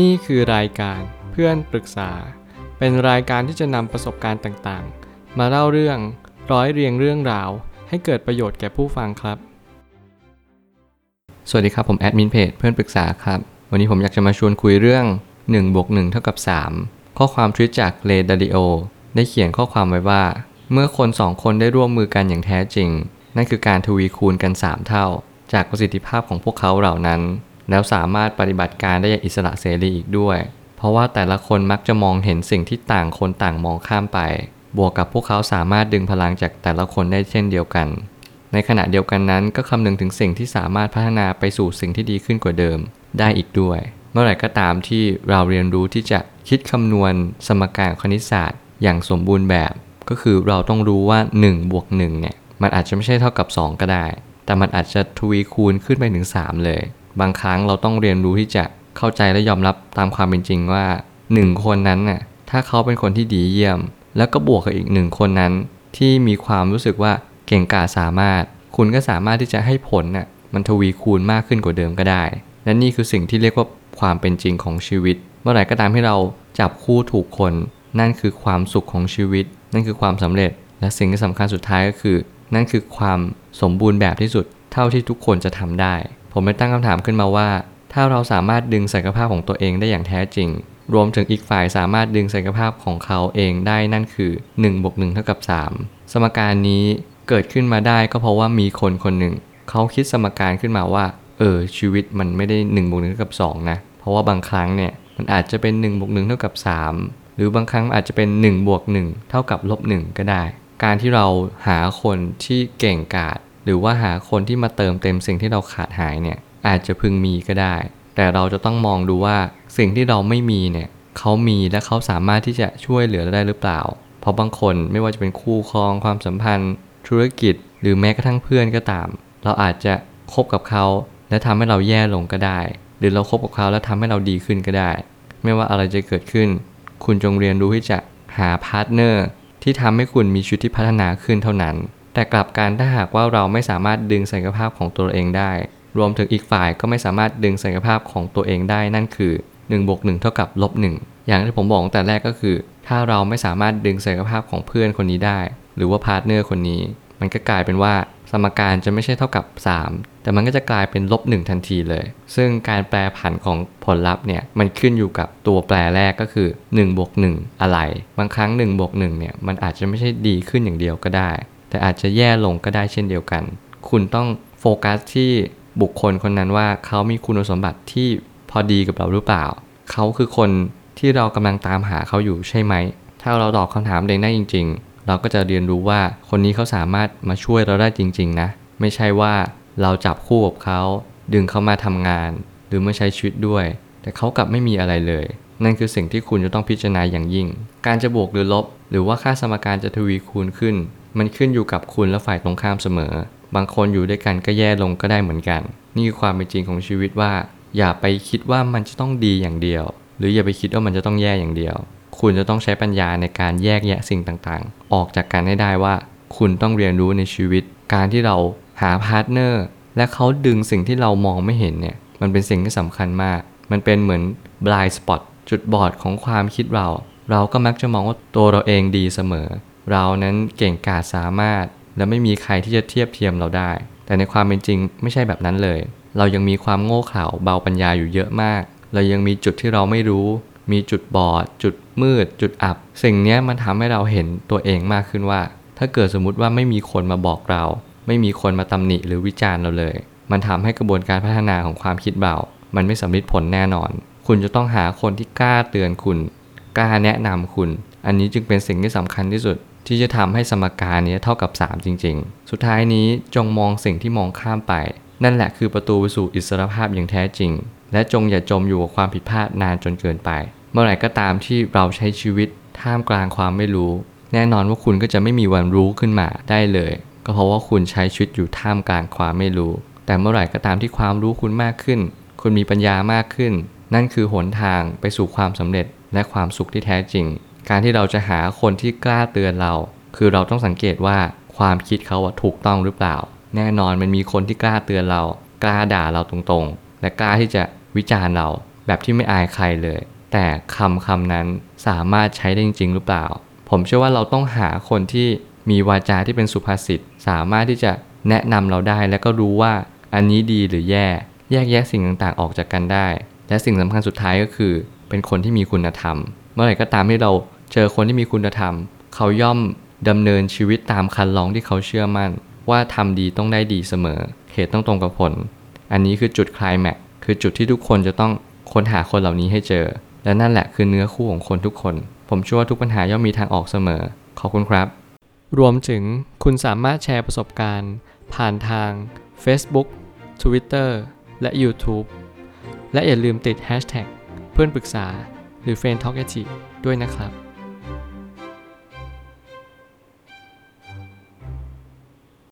นี่คือรายการเพื่อนปรึกษาเป็นรายการที่จะนำประสบการณ์ต่างๆมาเล่าเรื่องร้อยเรียงเรื่องราวให้เกิดประโยชน์แก่ผู้ฟังครับสวัสดีครับผมแอดมินเพจเพื่อนปรึกษาครับวันนี้ผมอยากจะมาชวนคุยเรื่อง 1+1=3 ข้อความทวิตจากเลดาริโอได้เขียนข้อความไว้ว่าเมื่อคน2คนได้ร่วมมือกันอย่างแท้จริงนั่นคือการทวีคูณกัน3เท่าจากประสิทธิภาพของพวกเขาเหล่านั้นแล้วสามารถปฏิบัติการได้อย่างอิสระเสรีอีกด้วยเพราะว่าแต่ละคนมักจะมองเห็นสิ่งที่ต่างคนต่างมองข้ามไปบวกกับพวกเขาสามารถดึงพลังจากแต่ละคนได้เช่นเดียวกันในขณะเดียวกันนั้นก็คำนึงถึงสิ่งที่สามารถพัฒนาไปสู่สิ่งที่ดีขึ้นกว่าเดิมได้อีกด้วยเมื่อไหร่ก็ตามที่เราเรียนรู้ที่จะคิดคำนวณสมการคณิตศาสตร์อย่างสมบูรณ์แบบก็คือเราต้องรู้ว่า 1+1 เนี่ยมันอาจจะไม่ใช่เท่ากับ2ก็ได้แต่มันอาจจะทวีคูณขึ้นไปถึง3เลยบางครั้งเราต้องเรียนรู้ที่จะเข้าใจและยอมรับตามความเป็นจริงว่า1คนนั้นน่ะถ้าเขาเป็นคนที่ดีเยี่ยมแล้วก็บวกกับอีก1คนนั้นที่มีความรู้สึกว่าเก่งกาจสามารถคุณก็สามารถที่จะให้ผลน่ะมันทวีคูณมากขึ้นกว่าเดิมก็ได้และนี่คือสิ่งที่เรียกว่าความเป็นจริงของชีวิตเมื่อไหร่ก็ตามที่เราจับคู่ถูกคนนั่นคือความสุขของชีวิตนั่นคือความสำเร็จและสิ่งที่สำคัญสุดท้ายก็คือนั่นคือความสมบูรณ์แบบที่สุดเท่าที่ทุกคนจะทำได้ผมได้ตั้งคำถามขึ้นมาว่าถ้าเราสามารถดึงศักยภาพของตัวเองได้อย่างแท้จริงรวมถึงอีกฝ่ายสามารถดึงศักยภาพของเขาเองได้นั่นคือ 1+1=3 สมการนี้เกิดขึ้นมาได้ก็เพราะว่ามีคนหนึ่งเขาคิดสมการขึ้นมาว่าชีวิตมันไม่ได้ 1+1=2 นะเพราะว่าบางครั้งเนี่ยมันอาจจะเป็น 1+1=3 หรือบางครั้งอาจจะเป็น 1+1=-1 ก็ได้การที่เราหาคนที่เก่งกาจหรือว่าหาคนที่มาเติมเต็มสิ่งที่เราขาดหายเนี่ยอาจจะพึงมีก็ได้แต่เราจะต้องมองดูว่าสิ่งที่เราไม่มีเนี่ยเขามีและเขาสามารถที่จะช่วยเหลือได้หรือเปล่าเพราะบางคนไม่ว่าจะเป็นคู่ครองความสัมพันธ์ธุรกิจหรือแม้กระทั่งเพื่อนก็ตามเราอาจจะคบกับเขาและทำให้เราแย่ลงก็ได้หรือเราคบกับเขาแล้วทำให้เราดีขึ้นก็ได้ไม่ว่าอะไรจะเกิดขึ้นคุณจงเรียนรู้ที่จะหาพาร์ทเนอร์ที่ทำให้คุณมีชีวิตที่พัฒนาขึ้นเท่านั้นแต่กลับกันถ้าหากว่าเราไม่สามารถดึงศักยภาพของตัวเองได้รวมถึงอีกฝ่ายก็ไม่สามารถดึงศักยภาพของตัวเองได้นั่นคือ 1+1=-1 อย่างที่ผมบอกตั้งแต่แรกก็คือถ้าเราไม่สามารถดึงศักยภาพของเพื่อนคนนี้ได้หรือว่าพาร์ทเนอร์คนนี้มันก็กลายเป็นว่าสมการจะไม่ใช่เท่ากับ3แต่มันก็จะกลายเป็น-1ทันทีเลยซึ่งการแปรผันของผลลัพธ์เนี่ยมันขึ้นอยู่กับตัวแปรแรกก็คือ1+1อะไรบางครั้ง1+1เนี่ยมันอาจจะไม่ใช่ดีขึ้นอย่างเดียวก็ได้แต่อาจจะแย่ลงก็ได้เช่นเดียวกันคุณต้องโฟกัสที่บุคคลคนนั้นว่าเขามีคุณสมบัติที่พอดีกับเราหรือเปล่าเขาคือคนที่เรากำลังตามหาเขาอยู่ใช่ไหมถ้าเราตอบคำถามได้จริงๆเราก็จะเรียนรู้ว่าคนนี้เขาสามารถมาช่วยเราได้จริงๆนะไม่ใช่ว่าเราจับคู่กับเขาดึงเขามาทำงานหรือมาใช้ชีวิตด้วยแต่เขากลับไม่มีอะไรเลยนั่นคือสิ่งที่คุณจะต้องพิจารณาอย่างยิ่งการจะบวกหรือลบหรือว่าค่าสมการจะทวีคูณขึ้นมันขึ้นอยู่กับคุณและฝ่ายตรงข้ามเสมอบางคนอยู่ด้วยกันก็แย่ลงก็ได้เหมือนกันนี่คือความเป็นจริงของชีวิตว่าอย่าไปคิดว่ามันจะต้องดีอย่างเดียวหรืออย่าไปคิดว่ามันจะต้องแย่อย่างเดียวคุณจะต้องใช้ปัญญาในการแยกแยะสิ่งต่างๆออกจากกันให้ได้ว่าคุณต้องเรียนรู้ในชีวิตการที่เราหาพาร์ทเนอร์และเขาดึงสิ่งที่เรามองไม่เห็นเนี่ยมันเป็นสิ่งที่สำคัญมากมันเป็นเหมือน blind spot จุดบอดของความคิดเราก็มักจะมองว่าตัวเราเองดีเสมอเรานั้นเก่งกาจสามารถและไม่มีใครที่จะเทียบเทียมเราได้แต่ในความเป็นจริงไม่ใช่แบบนั้นเลยเรายังมีความโง่เขลาเบาปัญญาอยู่เยอะมากเรายังมีจุดที่เราไม่รู้มีจุดบอดจุดมืดจุดอับสิ่งนี้มันทำให้เราเห็นตัวเองมากขึ้นว่าถ้าเกิดสมมุติว่าไม่มีคนมาบอกเราไม่มีคนมาตำหนิหรือวิจารณ์เราเลยมันทำให้กระบวนการพัฒนาของความคิดเรามันไม่สำลิดผลแน่นอนคุณจะต้องหาคนที่กล้าเตือนคุณกล้าแนะนำคุณอันนี้จึงเป็นสิ่งที่สำคัญที่สุดที่จะทำให้สมการนี้เท่ากับ3จริงๆสุดท้ายนี้จงมองสิ่งที่มองข้ามไปนั่นแหละคือประตูไปสู่อิสรภาพอย่างแท้จริงและจงอย่าจมอยู่กับความผิดพลาดนานจนเกินไปเมื่อไหร่ก็ตามที่เราใช้ชีวิตท่ามกลางความไม่รู้แน่นอนว่าคุณก็จะไม่มีวันรู้ขึ้นมาได้เลยก็เพราะว่าคุณใช้ชีวิตอยู่ท่ามกลางความไม่รู้แต่เมื่อไหร่ก็ตามที่ความรู้คุณมากขึ้นคุณมีปัญญามากขึ้นนั่นคือหนทางไปสู่ความสำเร็จและความสุขที่แท้จริงการที่เราจะหาคนที่กล้าเตือนเราคือเราต้องสังเกตว่าความคิดเขาถูกต้องหรือเปล่าแน่นอนมันมีคนที่กล้าเตือนเรากล้าด่าเราตรงๆและกล้าที่จะวิจารณ์เรา แบบที่ไม่อายใครเลยแต่คำนั้นสามารถใช้ได้จริงๆหรือเปล่าผมเชื่อว่าเราต้องหาคนที่มีวาจาที่เป็นสุภาษิตสามารถที่จะแนะนำเราได้และก็รู้ว่าอันนี้ดีหรือแย่แยกแยะสิ่งต่างๆออกจากกันได้และสิ่งสำคัญสุดท้ายก็คือเป็นคนที่มีคุณธรรมเมื่อไหร่ก็ตามที่เราเจอคนที่มีคุณธรรมเขาย่อมดำเนินชีวิตตามคันลองที่เขาเชื่อมั่นว่าทำดีต้องได้ดีเสมอเหตุต้องตรงกับผลอันนี้คือจุดไคลแม็กซ์คือจุดที่ทุกคนจะต้องค้นหาคนเหล่านี้ให้เจอและนั่นแหละคือเนื้อคู่ของคนทุกคนผมเชื่อว่าทุกปัญหาย่อมมีทางออกเสมอขอบคุณครับรวมถึงคุณสามารถแชร์ประสบการณ์ผ่านทาง Facebook Twitter และ YouTube และอย่าลืมติด Hashtag เพื่อนปรึกษาหรือ Friend Talk ด้วยนะครับ